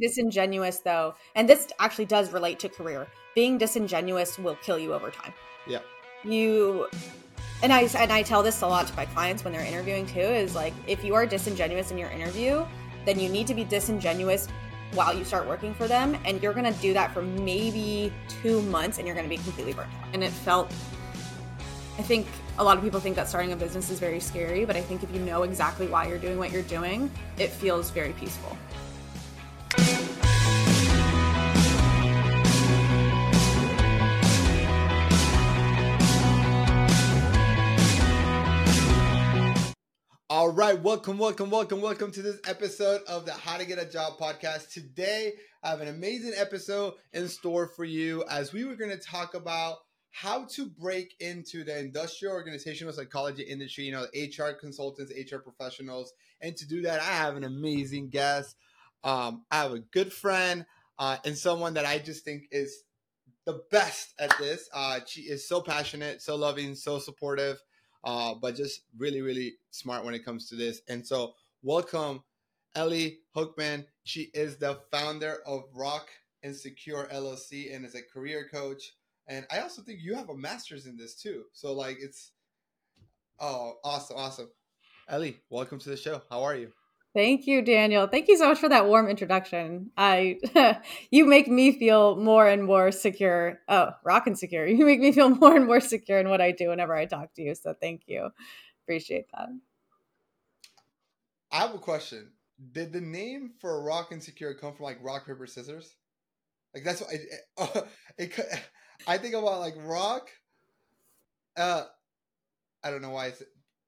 disingenuous though, and this actually does relate to career, being disingenuous will kill you over time. Yeah. And I tell this a lot to my clients when they're interviewing too, is like, if you are disingenuous in your interview, then you need to be disingenuous while you start working for them. And you're going to do that for maybe 2 months and you're going to be completely burnt out. And I think a lot of people think that starting a business is very scary, but I think if you know exactly why you're doing what you're doing, it feels very peaceful. All right, welcome to this episode of the How to Get a Job podcast. Today, I have an amazing episode in store for you as we were going to talk about how to break into the industrial organizational psychology industry, you know, HR consultants, HR professionals. And to do that, I have an amazing guest. I have a good friend and someone that I just think is the best at this. She is so passionate, so loving, so supportive. But just really, really smart when it comes to this. And so welcome Ellie Hoekman. She is the founder of Rock and Secure LLC and is a career coach. And I also think you have a master's in this too. So like it's, awesome. Ellie, welcome to the show. How are you? Thank you, Daniel. Thank you so much for that warm introduction. You make me feel more and more secure. Oh, Rock and Secure. You make me feel more and more secure in what I do whenever I talk to you. So thank you. Appreciate that. I have a question. Did the name for Rock and Secure come from like rock, paper, scissors? Like that's what I think about like rock. I don't know why it's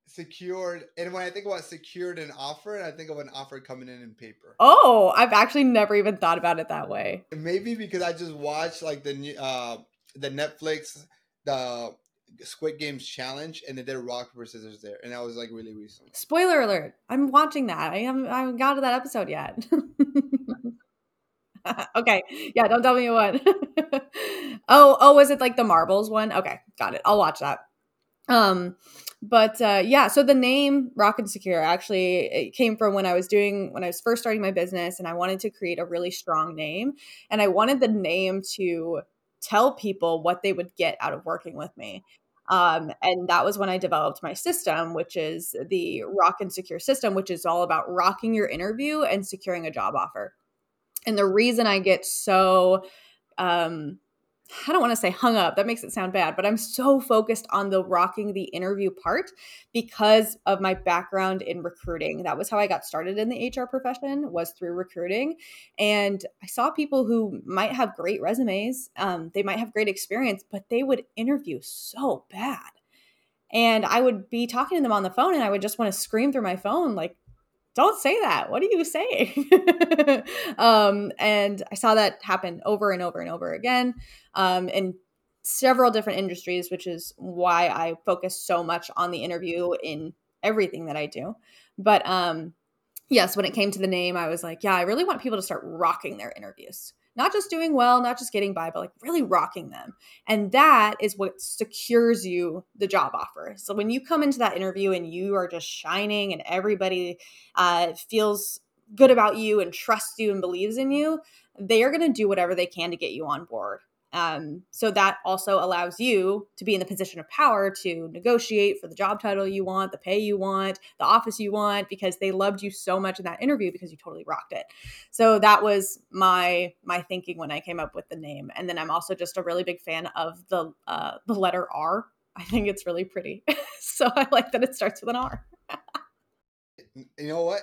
secured, and when I think about secured and offered, I think of an offer coming in paper. Oh, I've actually never even thought about it that way. Maybe because I just watched like the Netflix, the Squid Games challenge, and they did rock paper scissors there, and that was like really recent. Spoiler alert! I'm watching that. I haven't got to that episode yet. Okay, yeah, don't tell me what. Oh, was it like the marbles one? Okay, got it. I'll watch that. So the name Rock and Secure actually it came from when I was first starting my business, and I wanted to create a really strong name, and I wanted the name to tell people what they would get out of working with me. And that was when I developed my system, which is the Rock and Secure system, which is all about rocking your interview and securing a job offer. And the reason I get so, I don't want to say hung up, that makes it sound bad, but I'm so focused on the rocking the interview part because of my background in recruiting. That was how I got started in the HR profession, was through recruiting. And I saw people who might have great resumes, they might have great experience, but they would interview so bad. And I would be talking to them on the phone and I would just want to scream through my phone like, don't say that. What are you saying? And I saw that happen over and over and over again in several different industries, which is why I focus so much on the interview in everything that I do. But yes, when it came to the name, I was like, yeah, I really want people to start rocking their interviews. Not just doing well, not just getting by, but like really rocking them. And that is what secures you the job offer. So when you come into that interview and you are just shining and everybody feels good about you and trusts you and believes in you, they are going to do whatever they can to get you on board. So that also allows you to be in the position of power to negotiate for the job title you want, the pay you want, the office you want, because they loved you so much in that interview because you totally rocked it. So that was my thinking when I came up with the name. And then I'm also just a really big fan of the letter R. I think it's really pretty. So I like that it starts with an R. You know what?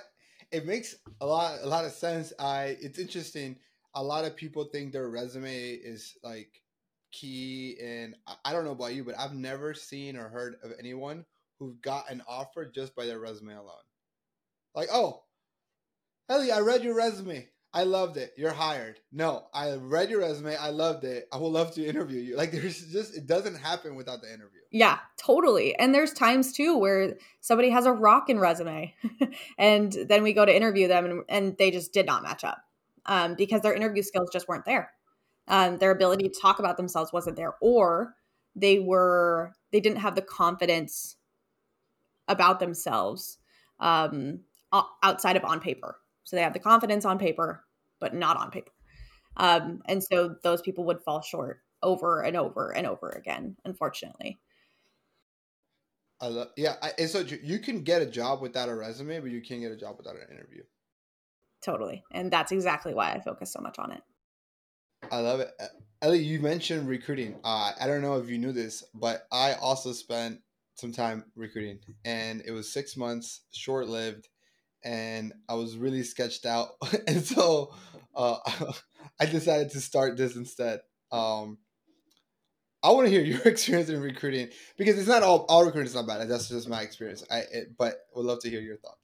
It makes a lot of sense. It's interesting. A lot of people think their resume is like key, and I don't know about you, but I've never seen or heard of anyone who got an offer just by their resume alone. Like, oh, Ellie, I read your resume. I loved it. You're hired. No, I read your resume. I loved it. I would love to interview you. Like it doesn't happen without the interview. Yeah, totally. And there's times too where somebody has a rockin' resume and then we go to interview them and they just did not match up. Because their interview skills just weren't there. Their ability to talk about themselves wasn't there, or they didn't have the confidence about themselves outside of on paper. So they have the confidence on paper, but not on paper. And so those people would fall short over and over and over again, unfortunately. And so you can get a job without a resume, but you can't get a job without an interview. Totally. And that's exactly why I focus so much on it. I love it. Ellie, you mentioned recruiting. I don't know if you knew this, but I also spent some time recruiting, and it was 6 months, short-lived, and I was really sketched out. And so I decided to start this instead. I want to hear your experience in recruiting, because it's not all recruiting is not bad. That's just my experience. But would love to hear your thoughts.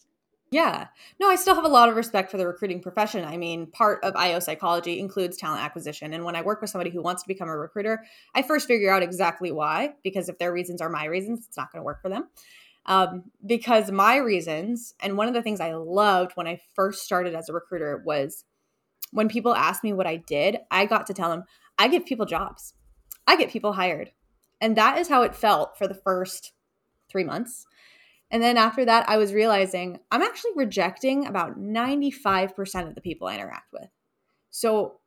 Yeah. No, I still have a lot of respect for the recruiting profession. I mean, part of IO psychology includes talent acquisition. And when I work with somebody who wants to become a recruiter, I first figure out exactly why, because if their reasons are my reasons, it's not going to work for them. Because my reasons, and one of the things I loved when I first started as a recruiter was when people asked me what I did, I got to tell them, I give people jobs. I get people hired. And that is how it felt for the first 3 months. And then after that, I was realizing I'm actually rejecting about 95% of the people I interact with. So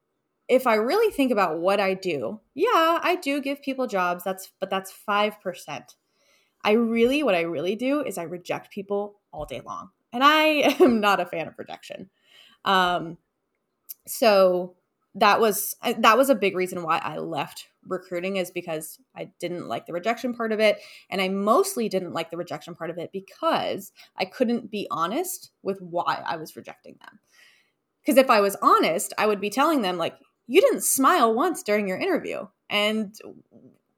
if I really think about what I do, yeah, I do give people jobs, but that's 5%. What I really do is I reject people all day long. And I am not a fan of rejection. So that was a big reason why I left recruiting, is because I didn't like the rejection part of it. And I mostly didn't like the rejection part of it because I couldn't be honest with why I was rejecting them. Because if I was honest, I would be telling them, like, you didn't smile once during your interview. And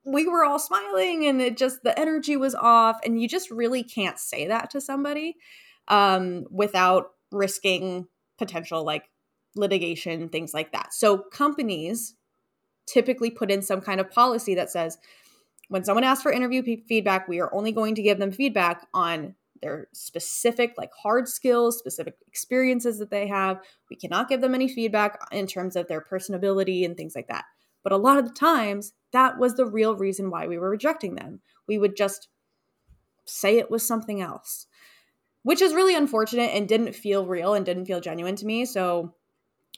we were all smiling, and it just, the energy was off. And you just really can't say that to somebody without risking potential, like, litigation, things like that. So companies typically put in some kind of policy that says, when someone asks for interview feedback, we are only going to give them feedback on their specific, like, hard skills, specific experiences that they have. We cannot give them any feedback in terms of their personability and things like that. But a lot of the times, that was the real reason why we were rejecting them. We would just say it was something else, which is really unfortunate and didn't feel real and didn't feel genuine to me. So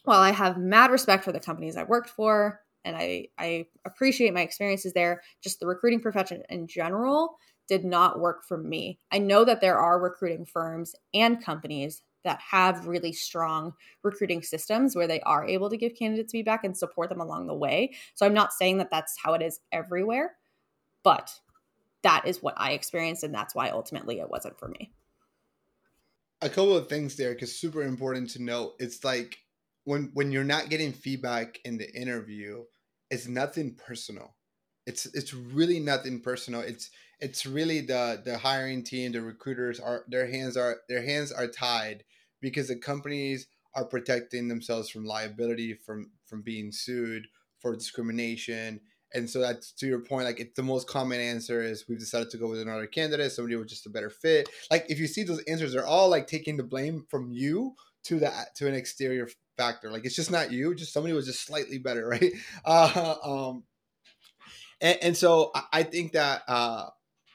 while I have mad respect for the companies I worked for, and I appreciate my experiences there, just the recruiting profession in general did not work for me. I know that there are recruiting firms and companies that have really strong recruiting systems where they are able to give candidates feedback and support them along the way. So I'm not saying that that's how it is everywhere, but that is what I experienced, and that's why ultimately it wasn't for me. A couple of things there, because super important to note. It's like, when you're not getting feedback in the interview, it's nothing personal. It's really nothing personal. It's really the hiring team, the recruiters, their hands are tied, because the companies are protecting themselves from liability, from being sued for discrimination. And so that's, to your point, like, it's the most common answer is, we've decided to go with another candidate, somebody with just a better fit. Like, if you see those answers, they're all, like, taking the blame from you to an exterior factor. Like, it's just not you, just somebody was just slightly better, right? And so I think that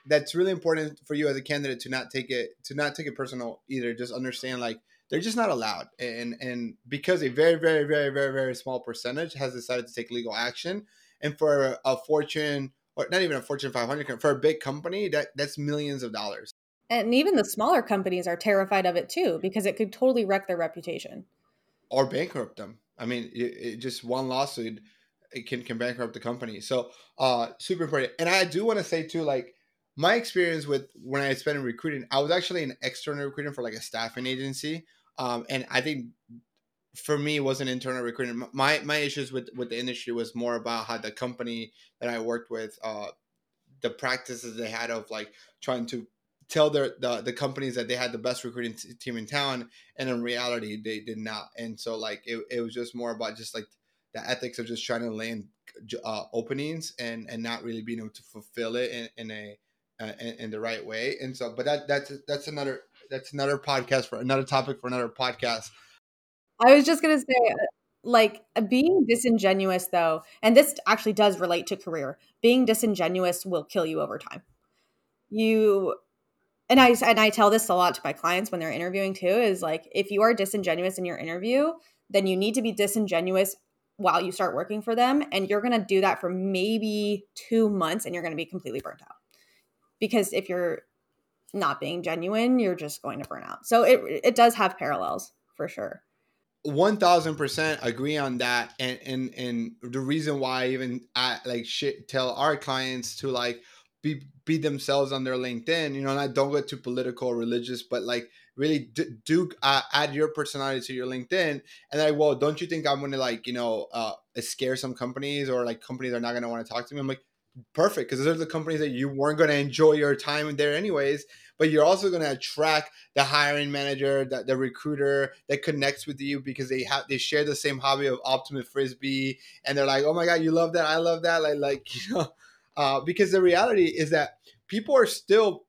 that's really important for you as a candidate to not take it personal either. Just understand, like, they're just not allowed, and because a very, very, very, very, very small percentage has decided to take legal action, and for a Fortune, or not even a Fortune 500, for a big company, that's millions of dollars. And even the smaller companies are terrified of it too, because it could totally wreck their reputation. Or bankrupt them. I mean, just one lawsuit, it can bankrupt the company. So super important. And I do want to say too, like, my experience with when I spent in recruiting, I was actually an external recruiter for, like, a staffing agency. And I think for me, it wasn't internal recruiting. My issues with the industry was more about how the company that I worked with, the practices they had of, like, trying to tell the companies that they had the best recruiting team in town, and in reality they did not. And so, like, it was just more about just, like, the ethics of just trying to land openings and not really being able to fulfill it in the right way. And so, but that's another podcast for another topic for another podcast. I was just gonna say, like, being disingenuous though, and this actually does relate to career, being disingenuous will kill you over time. And I tell this a lot to my clients when they're interviewing too, is, like, if you are disingenuous in your interview, then you need to be disingenuous while you start working for them. And you're going to do that for maybe 2 months and you're going to be completely burnt out. Because if you're not being genuine, you're just going to burn out. So it does have parallels for sure. 1000% agree on that. And the reason why I even tell our clients to be themselves on their LinkedIn, and I don't get too political or religious, but really do add your personality to your LinkedIn. And don't you think I'm going to scare some companies, or companies are not going to want to talk to me? I'm like, perfect, because those are the companies that you weren't going to enjoy your time there anyways, but you're also going to attract the hiring manager, the recruiter that connects with you because they share the same hobby of ultimate frisbee, and they're like, oh my god, you love that, I love that, because the reality is that people are still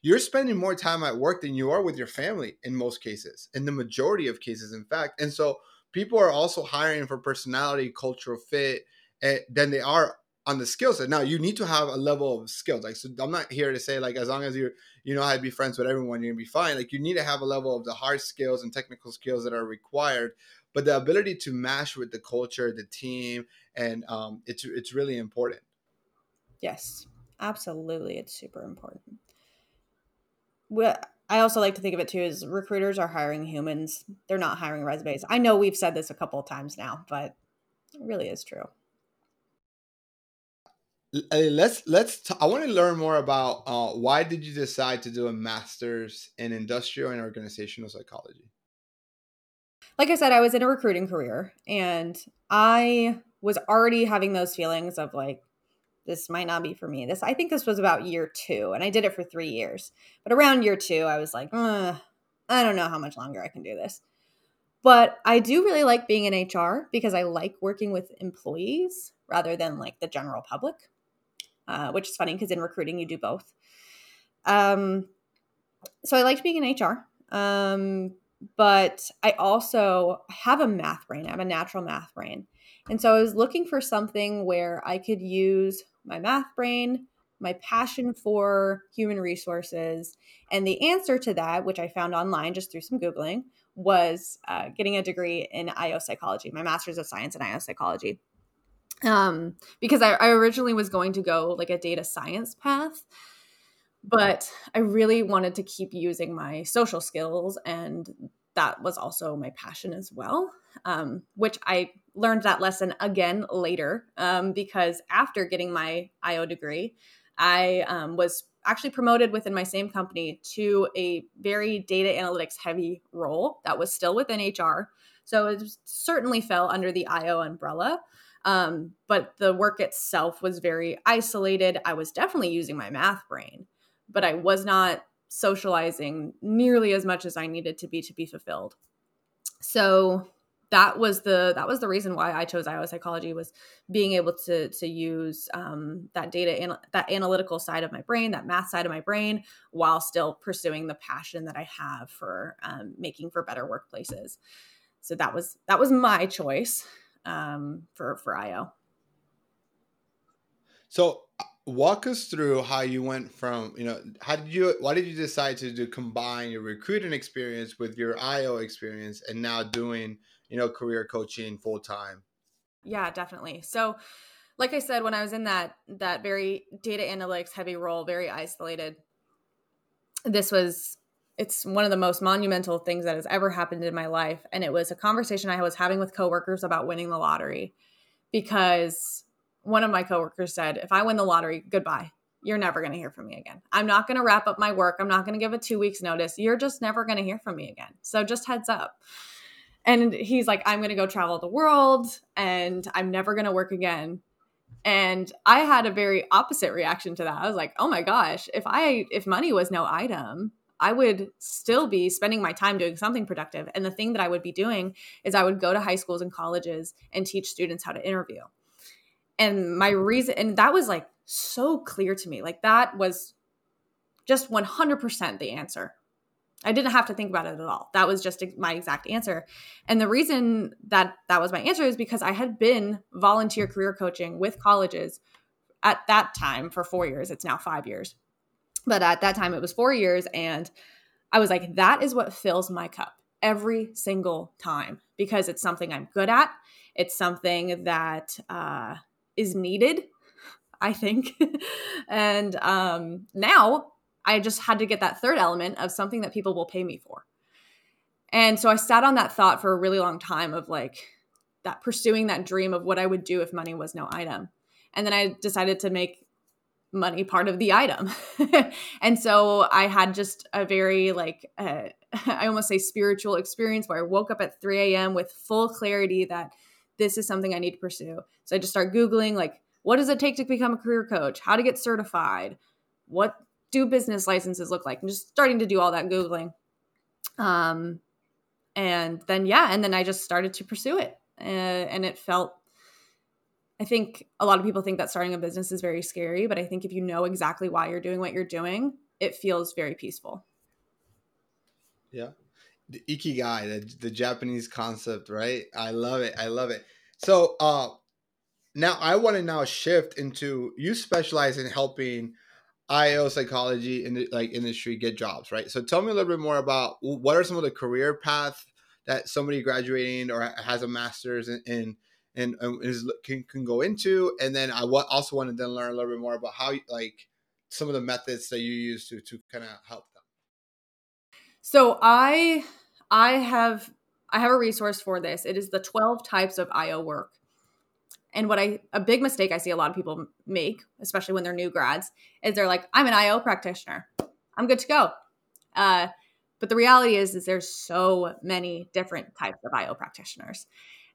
you're spending more time at work than you are with your family in most cases, in the majority of cases, in fact. And so people are also hiring for personality, cultural fit, than they are on the skill set. Now, you need to have a level of skills. So I'm not here to say as long as you're, how to be friends with everyone, you're gonna be fine. You need to have a level of the hard skills and technical skills that are required, but the ability to mash with the culture, the team, and it's really important. Yes, absolutely, it's super important. Well, I also like to think of it too as recruiters are hiring humans; they're not hiring resumes. I know we've said this a couple of times now, but it really is true. I want to learn more about why did you decide to do a master's in industrial and organizational psychology? Like I said, I was in a recruiting career and I was already having those feelings of this might not be for me. I think this was about year 2, and I did it for 3 years. But around year 2, I was like, I don't know how much longer I can do this. But I do really like being in HR because I like working with employees rather than the general public. Which is funny because in recruiting, you do both. So I liked being in HR, but I also have a math brain. I have a natural math brain. And so I was looking for something where I could use my math brain, my passion for human resources. And the answer to that, which I found online just through some Googling, was getting a degree in IO psychology, my master's of science in IO psychology. Because I originally was going to go a data science path, but I really wanted to keep using my social skills, and that was also my passion as well, which I learned that lesson again later, because after getting my IO degree, I was actually promoted within my same company to a very data analytics heavy role that was still within HR. So it certainly fell under the IO umbrella. But the work itself was very isolated. I was definitely using my math brain, but I was not socializing nearly as much as I needed to be fulfilled. So that was the reason why I chose IO psychology, was being able to use that that analytical side of my brain, that math side of my brain, while still pursuing the passion that I have for making for better workplaces. So that was my choice. For IO. So walk us through how you went from, why did you decide to combine your recruiting experience with your IO experience and now doing, career coaching full time? Yeah, definitely. So like I said, when I was in that very data analytics heavy role, very isolated, it's one of the most monumental things that has ever happened in my life. And it was a conversation I was having with coworkers about winning the lottery, because one of my coworkers said, if I win the lottery, goodbye. You're never going to hear from me again. I'm not going to wrap up my work. I'm not going to give a 2 weeks notice. You're just never going to hear from me again. So just heads up. And he's like, I'm going to go travel the world and I'm never going to work again. And I had a very opposite reaction to that. I was like, oh my gosh, if money was no item, I would still be spending my time doing something productive. And the thing that I would be doing is I would go to high schools and colleges and teach students how to interview. And my reason, and that was so clear to me, that was just 100% the answer. I didn't have to think about it at all. That was just my exact answer. And the reason that was my answer is because I had been volunteer career coaching with colleges at that time for 4 years. It's now 5 years. But at that time, it was 4 years, and I was like, that is what fills my cup. every single time because it's something I'm good at. It's something that is needed, I think. And now I just had to get that third element of something that people will pay me for. And so I sat on that thought for a really long time of like that pursuing that dream of what I would do if money was no item. And then I decided to make money part of the item. And so I had just a very like, I almost say spiritual experience where I woke up at 3 a.m. with full clarity that this is something I need to pursue. So I just start Googling like, what does it take to become a career coach? How to get certified? What do business licenses look like? I'm just starting to do all that Googling. And then I just started to pursue it. And it felt, I think a lot of people think that starting a business is very scary, but I think if you know exactly why you're doing what you're doing, it feels very peaceful. Yeah. The ikigai, the Japanese concept, right? I love it. I love it. So now I want to now shift into, you specialize in helping IO psychology in the like industry get jobs, right? So tell me a little bit more about what are some of the career paths that somebody graduating or has a master's in, and can go into, and then I also want to then learn a little bit more about how like some of the methods that you use to kind of help them. So I have a resource for this. It is the 12 types of IO work. And a big mistake I see a lot of people make, especially when they're new grads, is they're like, I'm an IO practitioner. I'm good to go. But the reality is there's so many different types of IO practitioners.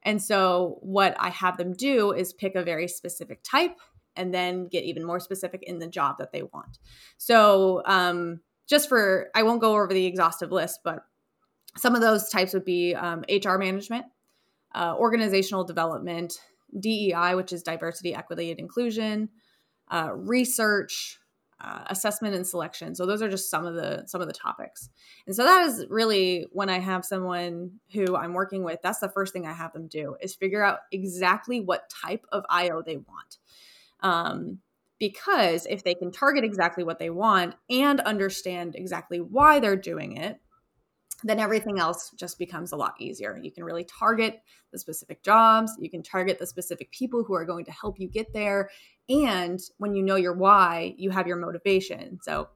And so what I have them do is pick a very specific type and then get even more specific in the job that they want. So I won't go over the exhaustive list, but some of those types would be HR management, organizational development, DEI, which is diversity, equity, and inclusion, research, assessment, and selection. So those are just some of the topics. And so that is really when I have someone who I'm working with, that's the first thing I have them do is figure out exactly what type of IO they want. Because if they can target exactly what they want and understand exactly why they're doing it, then everything else just becomes a lot easier. You can really target the specific jobs. You can target the specific people who are going to help you get there. And when you know your why, you have your motivation. So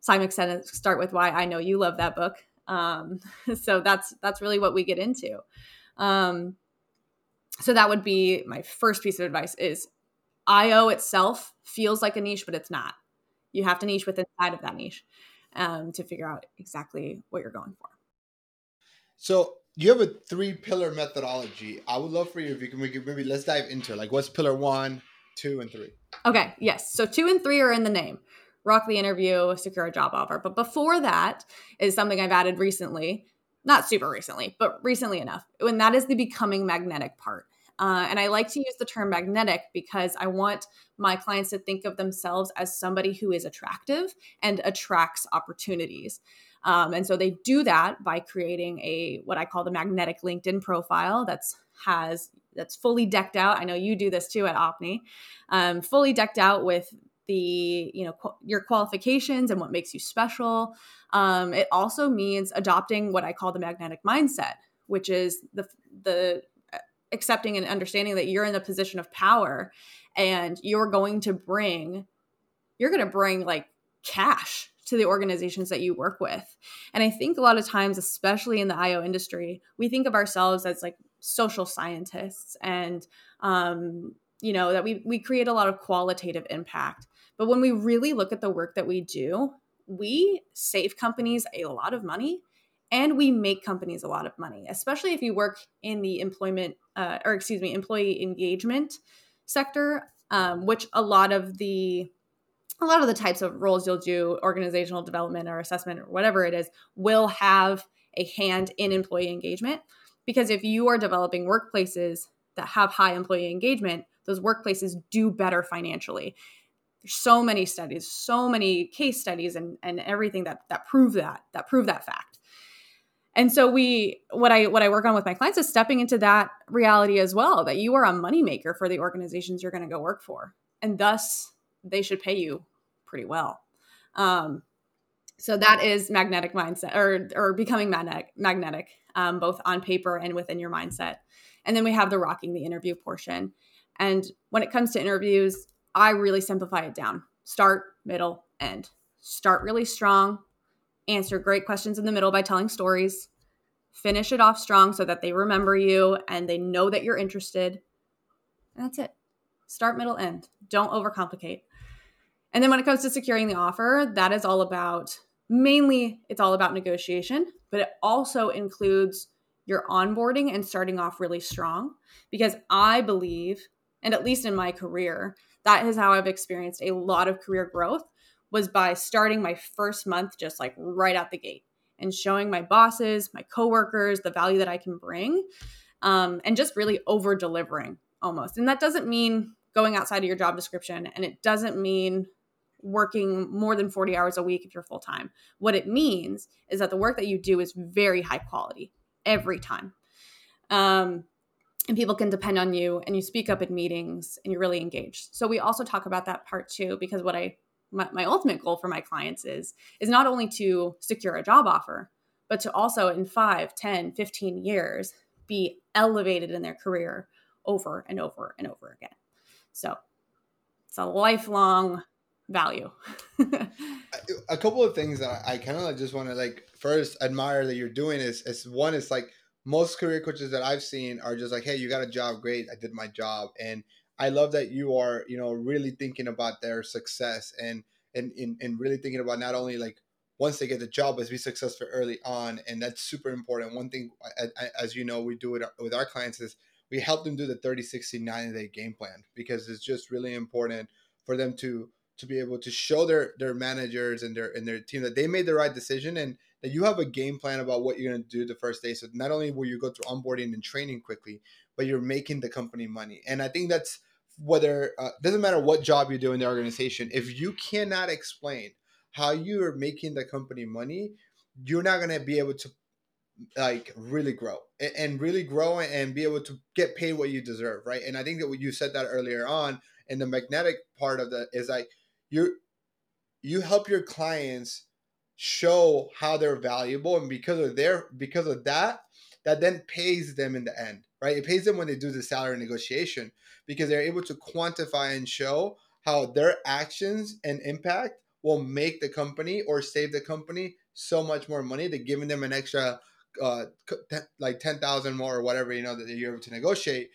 Simon said, start with why. I know you love that book. So that's really what we get into. So that would be my first piece of advice is IO itself feels like a niche, but it's not. You have to niche within inside of that niche to figure out exactly what you're going for. So you have a 3-pillar methodology. I would love for you if you can maybe let's dive into it. Like what's pillar 1, 2, and 3? Okay. Yes. So 2 and 3 are in the name. Rock the interview, secure a job offer. But before that is something I've added recently, not super recently, but recently enough. And that is the becoming magnetic part. And I like to use the term magnetic because I want my clients to think of themselves as somebody who is attractive and attracts opportunities. And so they do that by creating what I call the magnetic LinkedIn profile that's fully decked out. I know you do this too at OPNY, fully decked out with your qualifications and what makes you special. It also means adopting what I call the magnetic mindset, which is the accepting and understanding that you're in a position of power and you're going to bring like cash to the organizations that you work with. And I think a lot of times, especially in the IO industry, we think of ourselves as like social scientists and, that we create a lot of qualitative impact. But when we really look at the work that we do, we save companies a lot of money and we make companies a lot of money, especially if you work in the employee engagement sector, which a lot of the types of roles you'll do, organizational development or assessment or whatever it is, will have a hand in employee engagement. Because if you are developing workplaces that have high employee engagement, those workplaces do better financially. There's so many studies, so many case studies and everything that prove that fact. And so what I work on with my clients is stepping into that reality as well, that you are a moneymaker for the organizations you're going to go work for. And thus, they should pay you pretty well. So that is magnetic mindset or becoming magnetic. both on paper and within your mindset. And then we have the rocking the interview portion. And when it comes to interviews, I really simplify it down. Start, middle, end. Start really strong. Answer great questions in the middle by telling stories. Finish it off strong so that they remember you and they know that you're interested. And that's it. Start, middle, end. Don't overcomplicate. And then when it comes to securing the offer, that is all about, mainly it's all about negotiation, but it also includes your onboarding and starting off really strong, because I believe, and at least in my career, that is how I've experienced a lot of career growth, was by starting my first month just like right out the gate and showing my bosses, my coworkers, the value that I can bring, and just really over-delivering almost. And that doesn't mean going outside of your job description, and it doesn't mean working more than 40 hours a week if you're full-time. What it means is that the work that you do is very high quality every time. And people can depend on you, and you speak up in meetings, and you're really engaged. So we also talk about that part too, because what my ultimate goal for my clients is not only to secure a job offer, but to also in 5, 10, 15 years be elevated in their career over and over and over again. So it's a lifelong value. A couple of things that I kind of just want to first admire that you're doing is one, it's like most career coaches that I've seen are just like, hey, you got a job. Great. I did my job. And I love that you are, really thinking about their success and really thinking about not only once they get the job, but be successful early on. And that's super important. One thing, as you know, we do it with our clients is we help them do the 30, 60, 90-day game plan, because it's just really important for them to be able to show their managers and their team that they made the right decision and that you have a game plan about what you're going to do the first day. So not only will you go through onboarding and training quickly, but you're making the company money. And I think that's whether doesn't matter what job you do in the organization. If you cannot explain how you are making the company money, you're not going to be able to really grow and be able to get paid what you deserve. Right. And I think that what you said that earlier on in the magnetic part of that is you help your clients show how they're valuable, and because of that then pays them in the end, right? It pays them when they do the salary negotiation, because they're able to quantify and show how their actions and impact will make the company or save the company so much more money. They're giving them an extra $10,000 more or whatever, that you're able to negotiate.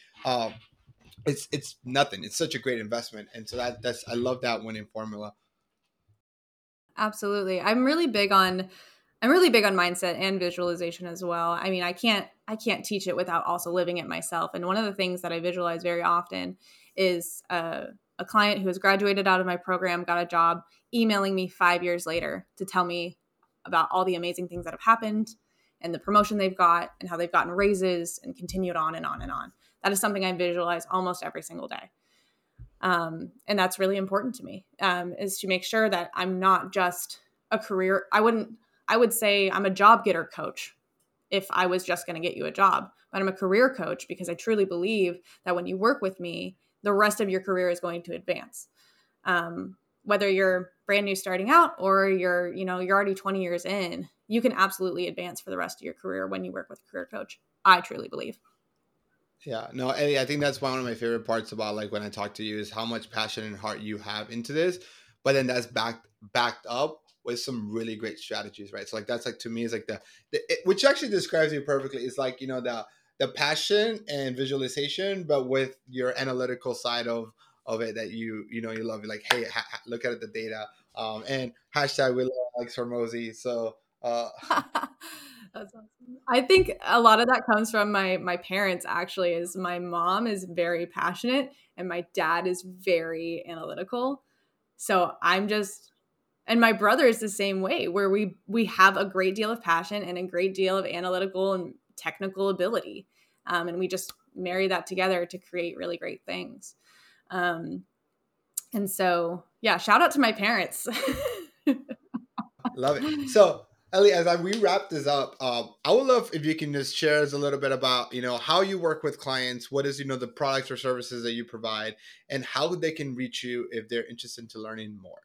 It's nothing. It's such a great investment. And so that's I love that winning formula. Absolutely. I'm really big on mindset and visualization as well. I mean, I can't teach it without also living it myself. And one of the things that I visualize very often is a client who has graduated out of my program, got a job, emailing me 5 years later to tell me about all the amazing things that have happened and the promotion they've got and how they've gotten raises and continued on and on and on. That is something I visualize almost every single day. And that's really important to me, is to make sure that I'm not just a career. I would say I'm a job getter coach if I was just going to get you a job, but I'm a career coach because I truly believe that when you work with me, the rest of your career is going to advance. Whether you're brand new starting out or you're already 20 years in, you can absolutely advance for the rest of your career when you work with a career coach. I truly believe. Yeah, no, Ellie, I think that's one of my favorite parts about when I talk to you is how much passion and heart you have into this, but then that's backed up with some really great strategies, right? So that's to me is which actually describes you perfectly. It's the passion and visualization, but with your analytical side of it that you love. Like, hey, look at the data, and hashtag we love Alex Hormozy. So. That's awesome. I think a lot of that comes from my parents, actually, is my mom is very passionate and my dad is very analytical. So and my brother is the same way, where we have a great deal of passion and a great deal of analytical and technical ability. And we just marry that together to create really great things. And so, yeah, shout out to my parents. Love it. So, Ellie, as we wrap this up, I would love if you can just share us a little bit about, how you work with clients, what is, the products or services that you provide, and how they can reach you if they're interested in learning more.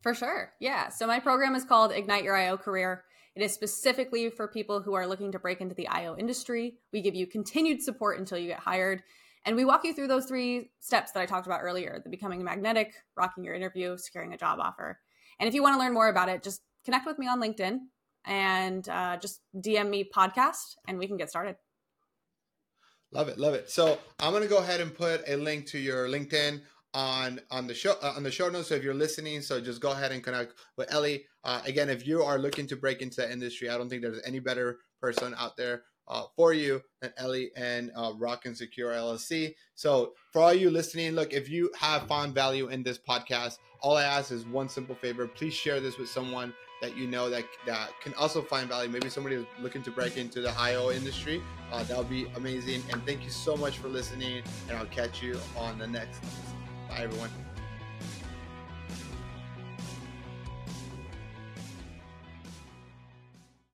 For sure. Yeah. So my program is called Ignite Your IO Career. It is specifically for people who are looking to break into the IO industry. We give you continued support until you get hired. And we walk you through those three steps that I talked about earlier, the becoming magnetic, rocking your interview, securing a job offer. And if you want to learn more about it, just connect with me on LinkedIn and just DM me podcast and we can get started. Love it. Love it. So I'm going to go ahead and put a link to your LinkedIn on the show notes. So if you're listening, so just go ahead and connect with Ellie. Again, if you are looking to break into the industry, I don't think there's any better person out there for you than Ellie and Rock and Secure LLC. So for all you listening, look, if you have found value in this podcast, all I ask is one simple favor. Please share this with someone that you know that can also find value. Maybe somebody is looking to break into the IO industry. That would be amazing. And thank you so much for listening. And I'll catch you on the next episode. Bye, everyone.